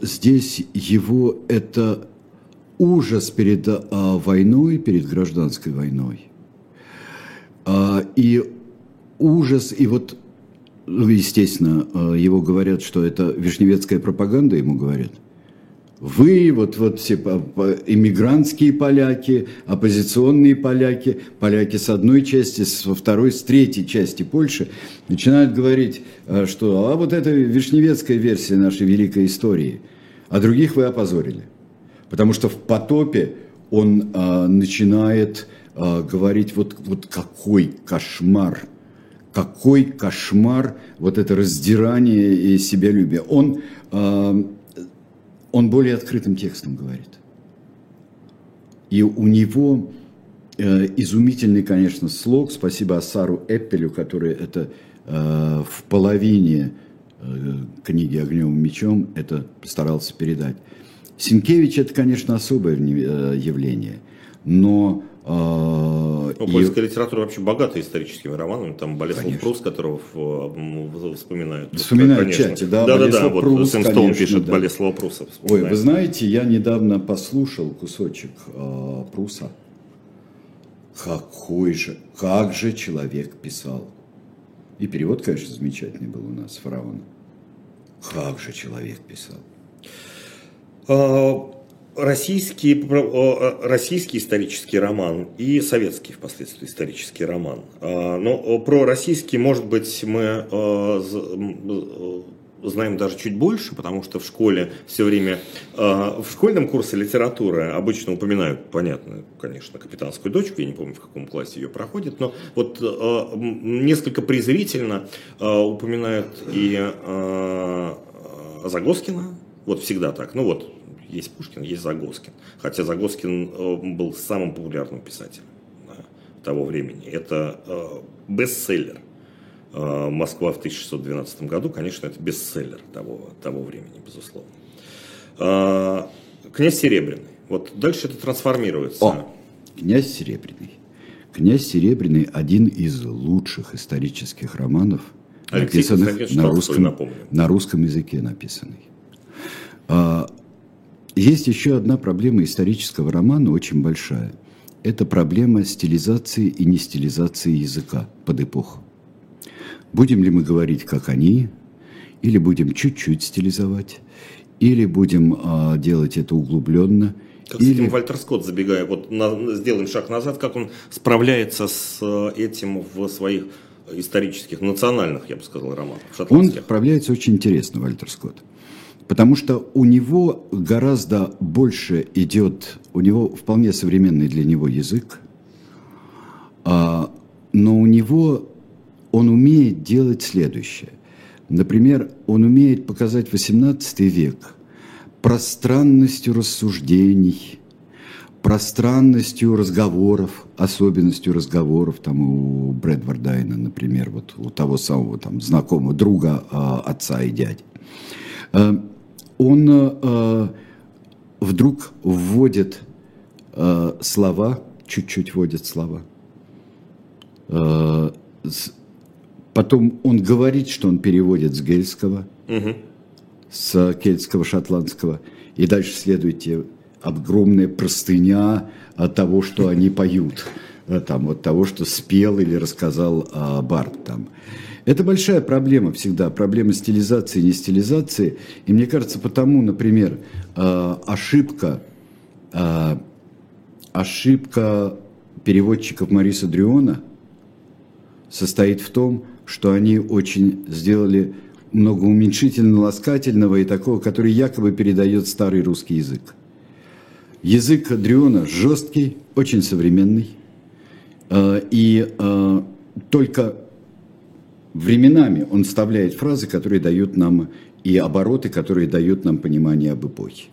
здесь его это ужас перед войной, перед гражданской войной. И ужас, естественно, его говорят, что это вишневецкая пропаганда, ему говорят. Вы, все иммигрантские поляки, оппозиционные поляки, поляки с одной части, со второй, с третьей части Польши, начинают говорить, что это вишневецкая версия нашей великой истории, а других вы опозорили. Потому что в «Потопе» он начинает говорить, вот какой кошмар вот это раздирание и себялюбие. Он более открытым текстом говорит. И у него изумительный, конечно, слог. Спасибо Асару Эппелю, который это в половине книги «Огнём и мечом» это постарался передать. Сенкевич – это, конечно, особое явление, но… Польская литература вообще богата историческими романами. Там Болеслав Пруст, которого вспоминают. Вспоминают в чате, да? Да-да-да, вот Сэм Стоун пишет Болеслава Пруста. Ой, вы знаете, я недавно послушал кусочек Пруста. Как же человек писал. И перевод, конечно, замечательный был у нас, Фараона. Как же человек писал. Российский исторический роман и советский впоследствии исторический роман. Но про российский, может быть, мы знаем даже чуть больше, потому что в школе все время, в школьном курсе литературы обычно упоминают, понятно, конечно, «Капитанскую дочку», я не помню, в каком классе ее проходит, но вот несколько презрительно упоминают и Загоскина, вот всегда так, ну вот, есть Пушкин, есть Загоскин, хотя Загоскин был самым популярным писателем того времени, это бестселлер. «Москва» в 1612 году, конечно, это бестселлер того времени, безусловно. «Князь Серебряный». Вот дальше это трансформируется. «Князь Серебряный». «Князь Серебряный» – один из лучших исторических романов, написанных на русском языке написанный. Есть еще одна проблема исторического романа, очень большая. Это проблема стилизации и не стилизации языка под эпоху. Будем ли мы говорить, как они, или будем чуть-чуть стилизовать, или будем делать это углубленно. Как или... с этим Вальтер Скотт, забегая, вот сделаем шаг назад, как он справляется с этим в своих исторических, национальных, я бы сказал, романах шотландских. Он справляется очень интересно, Вальтер Скотт, потому что у него гораздо больше идет, у него вполне современный для него язык, но у него... Он умеет делать следующее. Например, он умеет показать XVIII век пространностью рассуждений, пространностью разговоров, особенностью разговоров там, у Брэдвардайна, например, вот у того самого там, знакомого друга отца и дяди. Он вдруг вводит слова, чуть-чуть вводит слова, потом он говорит, что он переводит с гельского, с кельтского, шотландского. И дальше следует огромная простыня от того, что они поют. Там, от того, что спел или рассказал бард. Там. Это большая проблема всегда. Проблема стилизации и нестилизации. И мне кажется, потому, например, ошибка переводчиков Мариса Дрюона состоит в том, что они очень сделали много уменьшительно-ласкательного и такого, который якобы передает старый русский язык. Язык Дрюона жесткий, очень современный, и только временами он вставляет фразы, которые дают нам, и обороты, которые дают нам понимание об эпохе.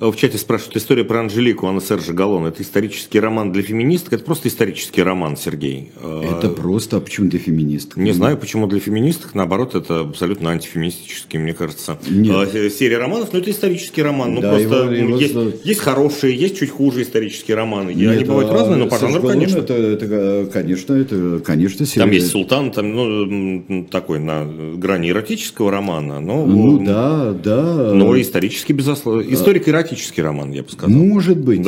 В чате спрашивают, история про Анжелику Анны Сержа Галлон. Это исторический роман для феминисток? Это просто исторический роман, Сергей. Это просто, а почему для феминисток? Не знаю, почему для феминисток. Наоборот, это абсолютно антифеминистический, мне кажется, серия романов. Но это исторический роман. Ну, да, просто его есть хорошие, есть чуть хуже исторические романы. Нет, они бывают разные, но по жанру, конечно. Это, конечно, серия. Там есть «Султан», там, такой на грани эротического романа. Но исторически, безусловно. Исторический роман, я бы сказал. Может быть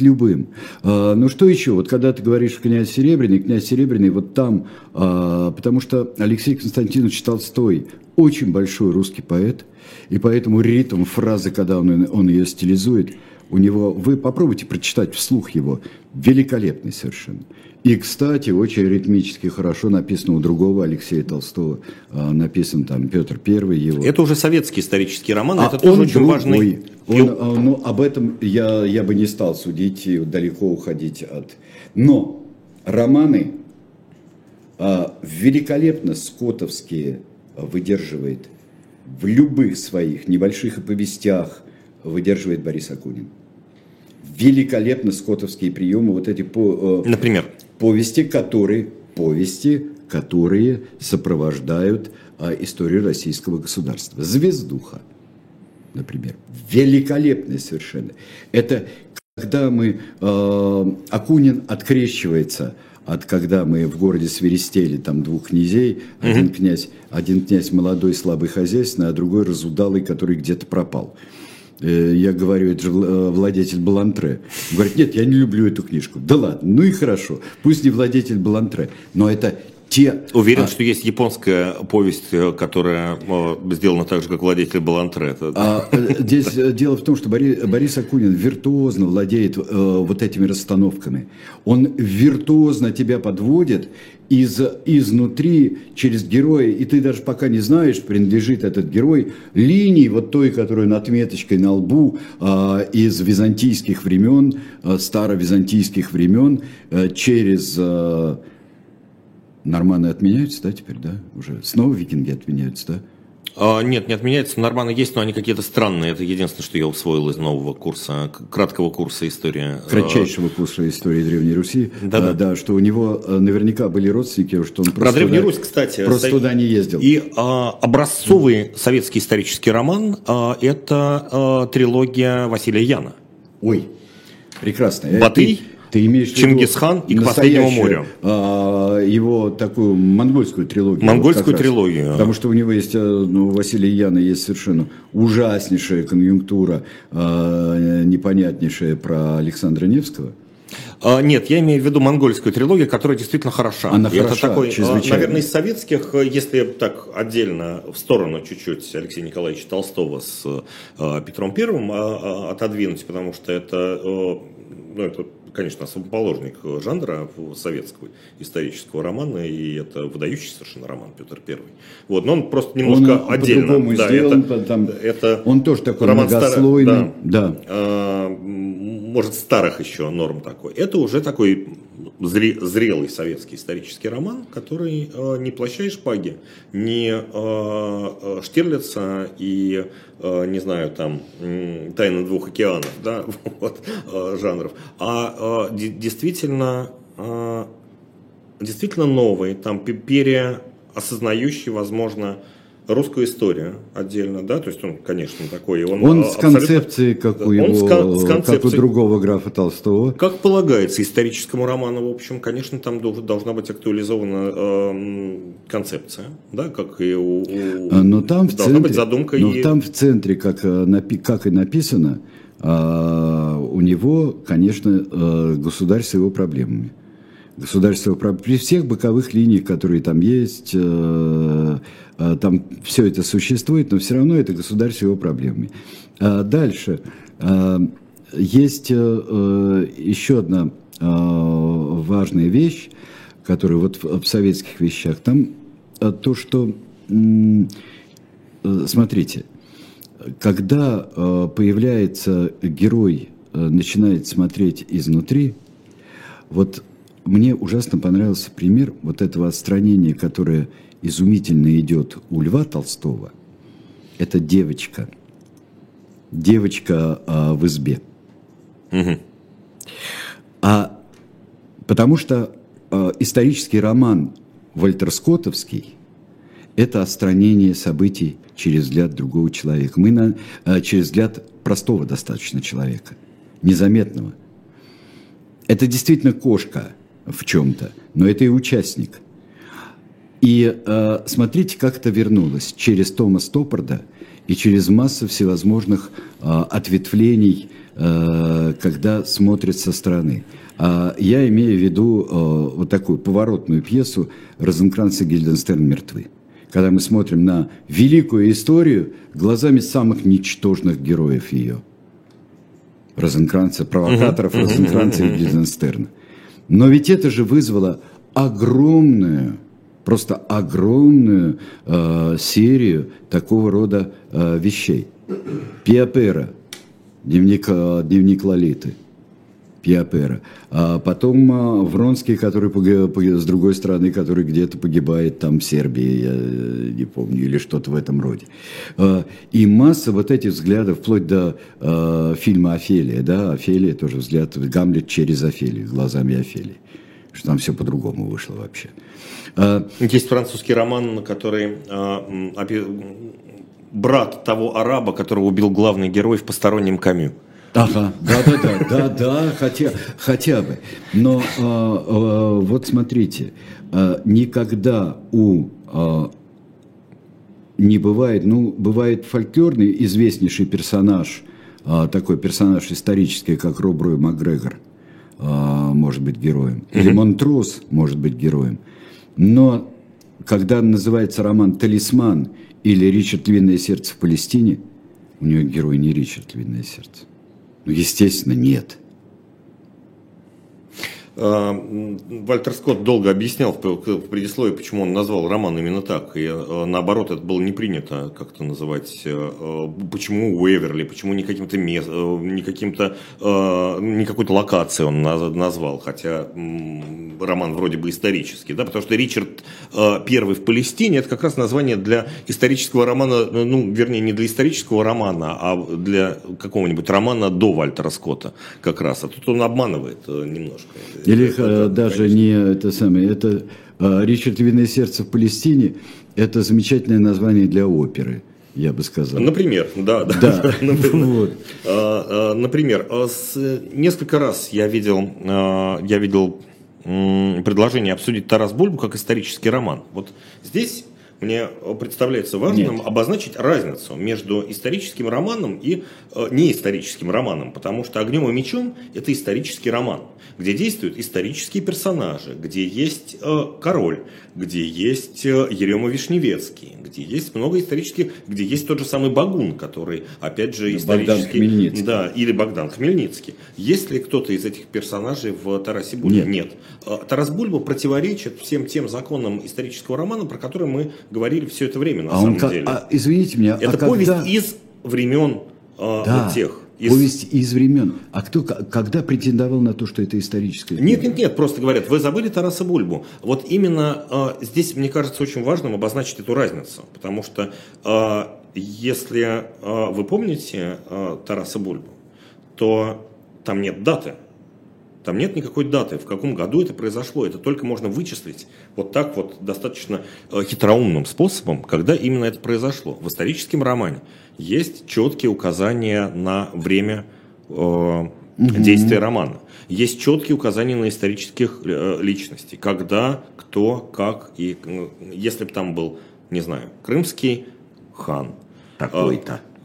любым. Но что еще? Вот когда ты говоришь «Князь Серебряный», вот там, потому что Алексей Константинович Толстой очень большой русский поэт, и поэтому ритм фразы, когда он ее стилизует, У него, вы попробуйте прочитать вслух его, великолепный совершенно. И, кстати, очень ритмически хорошо написано у другого Алексея Толстого, написан там Петр I его. Это уже советский исторический роман, это тоже очень важный. Ну, об этом я бы не стал судить и далеко уходить от... Но романы великолепно скоттовские выдерживает в любых своих небольших повестях, выдерживает Борис Акунин. Великолепно скоттовские приемы, вот эти например? Повести, которые сопровождают историю российского государства. «Звездуха», например, великолепная совершенно. Это когда мы, Акунин открещивается от когда мы в городе свиристели там двух князей, один князь молодой, слабый хозяйственный, а другой разудалый, который где-то пропал. Я говорю, это же Владетель Блантре. Он говорит, нет, я не люблю эту книжку. Да ладно, ну и хорошо, пусть не Владетель Блантре, но это те... Уверен, что есть японская повесть, которая сделана так же, как Владетель Блантре. Здесь дело в том, что Борис Акунин виртуозно владеет вот этими расстановками. Он виртуозно тебя подводит изнутри, через героя, и ты даже пока не знаешь, принадлежит этот герой линии, вот той, которую над отметочкой на лбу из византийских времен, старовизантийских времен, через... Норманы отменяются, да, теперь, да? Уже снова викинги отменяются, да? Нет, не отменяются. Норманы есть, но они какие-то странные. Это единственное, что я усвоил из нового курса, краткого курса истории. Кратчайшего курса истории Древней Руси. Да-да. Да, что у него наверняка были родственники, что он просто, туда не ездил. И образцовый советский исторический роман – это трилогия Василия Яна. Ой, прекрасно. Батый. Ты имеешь Чингисхан и к последнему морю. Его такую монгольскую трилогию. Монгольскую трилогию. Потому что у него есть, у Василия Яна есть совершенно ужаснейшая конъюнктура, непонятнейшая про Александра Невского. Нет, я имею в виду монгольскую трилогию, которая действительно хороша. Она хороша, это такой, наверное, из советских, если так отдельно в сторону чуть-чуть Алексея Николаевича Толстого с Петром Первым отодвинуть, потому что это конечно, основоположник жанра советского исторического романа, и это выдающийся совершенно роман Петр Первый. Вот, но он просто немножко отдельно. Он по-другому сделан, это он тоже такой многослойный. Может, старых еще норм такой. Это уже такой зрелый советский исторический роман, который не плаща и шпаги, не Штирлица и, не знаю, там, «Тайна двух океанов», да, вот, жанров, а действительно новый, там, переосознающий, возможно, русскую историю отдельно, да, то есть он, конечно, такой... Он с концепцией, как у его, как у другого графа Толстого. Как полагается историческому роману, в общем, конечно, там должна быть актуализована концепция, да, как и у... Но там в центре, как и написано, у него, конечно, государство его проблемами. Государство при всех боковых линиях, которые там есть, там все это существует, но все равно это государство его проблемами. Дальше есть еще одна важная вещь, которая вот в советских вещах, там то, что, смотрите, когда появляется герой, начинает смотреть изнутри, вот мне ужасно понравился пример вот этого отстранения, которое изумительно идет у Льва Толстого. Это девочка. Девочка в избе. Угу. Потому что исторический роман Вальтер Скоттовский – это отстранение событий через взгляд другого человека. Через взгляд простого достаточно человека, незаметного. Это действительно кошка в чем-то, но это и участник. И смотрите, как это вернулось через Тома Стоппарда и через массу всевозможных ответвлений, когда смотрят со стороны. Я имею в виду вот такую поворотную пьесу «Розенкранц и Гильденстерн мертвы», когда мы смотрим на великую историю глазами самых ничтожных героев ее. розенкранца, провокаторов розенкранца и Гильденстерна. Но ведь это же вызвало огромную, просто огромную серию такого рода вещей. Пиапера, дневник Лолиты. Пиапера. А потом Вронский, который с другой стороны, который где-то погибает там в Сербии, я не помню, или что-то в этом роде. И масса вот этих взглядов, вплоть до фильма «Офелия». Да? «Офелия» тоже взгляд, Гамлет через Офелию, глазами Офелии. Что там все по-другому вышло вообще. Есть французский роман, который... брат того араба, которого убил главный герой в «Постороннем Камю». Ага, да, хотя бы. Но вот смотрите, никогда не бывает, бывает фольклорный известнейший персонаж, такой персонаж исторический, как Роб Рой Макгрегор, может быть героем, или Монтрус может быть героем. Но когда называется роман «Талисман» или «Ричард Львиное сердце в Палестине», у него герой не Ричард Львиное сердце. Естественно, нет. Вальтер Скотт долго объяснял в предисловии, почему он назвал роман именно так. И наоборот, это было не принято как-то называть. Почему Уэверли, почему не каким-то местом, не какой-то локацией он назвал. Хотя роман вроде бы исторический. Да? Потому что Ричард I в Палестине — это как раз название для исторического романа, вернее, не для исторического романа, а для какого-нибудь романа до Вальтера Скотта как раз. А тут он обманывает немножко. Или даже не это самое, это «Ричард Львиное сердце в Палестине» – это замечательное название для оперы, я бы сказал. Например, да. Например, несколько раз я видел предложение обсудить «Тарас Бульбу» как исторический роман. Вот здесь мне представляется важным обозначить разницу между историческим романом и неисторическим романом, потому что «Огнём и мечом» – это исторический роман, где действуют исторические персонажи, где есть король, где есть Ерема Вишневецкий, где есть много исторических, где есть тот же самый Багун, который, опять же, исторический. Богдан Хмельницкий. Да, или Богдан Хмельницкий. Есть ли кто-то из этих персонажей в «Тарасе Бульбе»? Нет. «Тарас Бульба» противоречит всем тем законам исторического романа, про которые мы говорили все это время, на самом деле. Извините меня, это повесть из времен тех. Повесть из времен. А кто когда претендовал на то, что это историческое? Нет, просто говорят, вы забыли Тараса Бульбу. Вот именно здесь, мне кажется, очень важным обозначить эту разницу. Потому что, если вы помните Тараса Бульбу, то там нет даты. Там нет никакой даты, в каком году это произошло. Это только можно вычислить вот так вот достаточно хитроумным способом, когда именно это произошло. В историческом романе есть четкие указания на время действия романа. Есть четкие указания на исторических личностей. Когда, кто, как. И если бы там был, не знаю, крымский хан.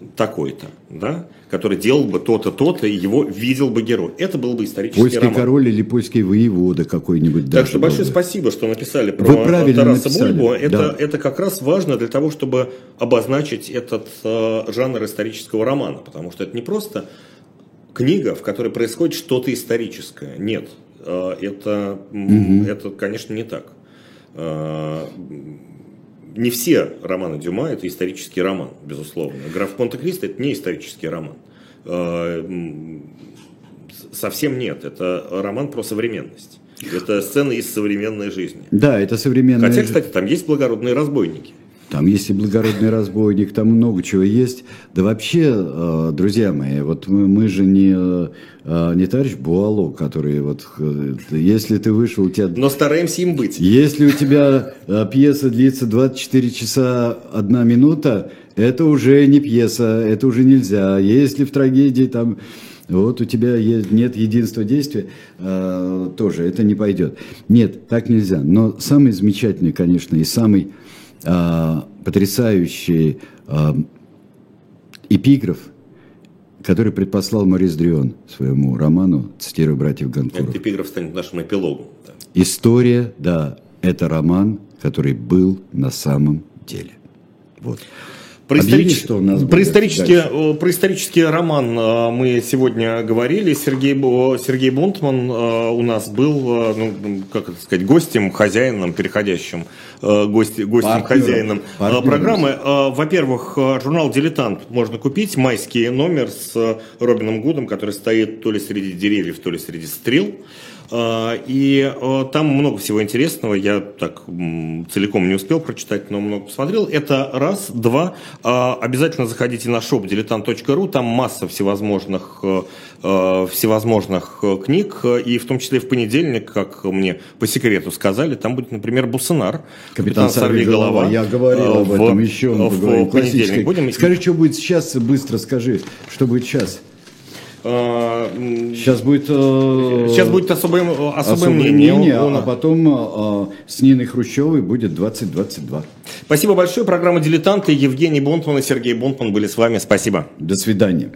Такой-то, да, который делал бы то-то, то-то, и его видел бы герой. Это был бы исторический роман. Польский король или польский воевода какой-нибудь. Так что большое спасибо, что написали про Тараса Бульбу. Это как раз важно для того, чтобы обозначить этот жанр исторического романа. Потому что это не просто книга, в которой происходит что-то историческое. Нет, это, конечно, не так. Не все романы Дюма – это исторический роман, безусловно. «Граф Монте-Кристо» – это не исторический роман. Совсем нет. Это роман про современность. Это сцены из современной жизни. Да, это современная жизнь. Хотя, кстати, там есть благородные разбойники. Там есть и благородный разбойник, там много чего есть. Да вообще, друзья мои, вот мы же не товарищ Буало, который вот... Если ты вышел, у тебя... Но стараемся им быть. Если у тебя пьеса длится 24 часа 1 минута, это уже не пьеса, это уже нельзя. Если в трагедии там... Вот у тебя нет единства действия, тоже это не пойдет. Нет, так нельзя. Но самый замечательный, конечно, и самый... потрясающий эпиграф, который предпослал Морис Дрион своему роману, цитирую братьев Ганкуров. Этот эпиграф станет нашим эпилогом. Да. История, да, это роман, который был на самом деле. Вот. Про исторический роман мы сегодня говорили. Сергей Бунтман у нас был, гостем, хозяином, переходящим гостем-хозяином программы. Во-первых, журнал «Дилетант» можно купить, майский номер с Робином Гудом, который стоит то ли среди деревьев, то ли среди стрел. И там много всего интересного. Я так целиком не успел прочитать, но много посмотрел. Это раз. Два. Обязательно заходите на шоп diletant.ru. Там масса всевозможных книг. И в том числе в понедельник, как мне по секрету сказали, там будет, например, Буссенар. «Капитан Сорвиголова». Я говорил об этом еще. В понедельник будем. Скажи, что будет сейчас. Быстро скажи, что будет сейчас. Сейчас будет особое мнение, а потом с Ниной Хрущевой будет 20-22. Спасибо большое. Программа «Дилетанты». Евгений Бунтман и Сергей Бунтман были с вами. Спасибо. До свидания.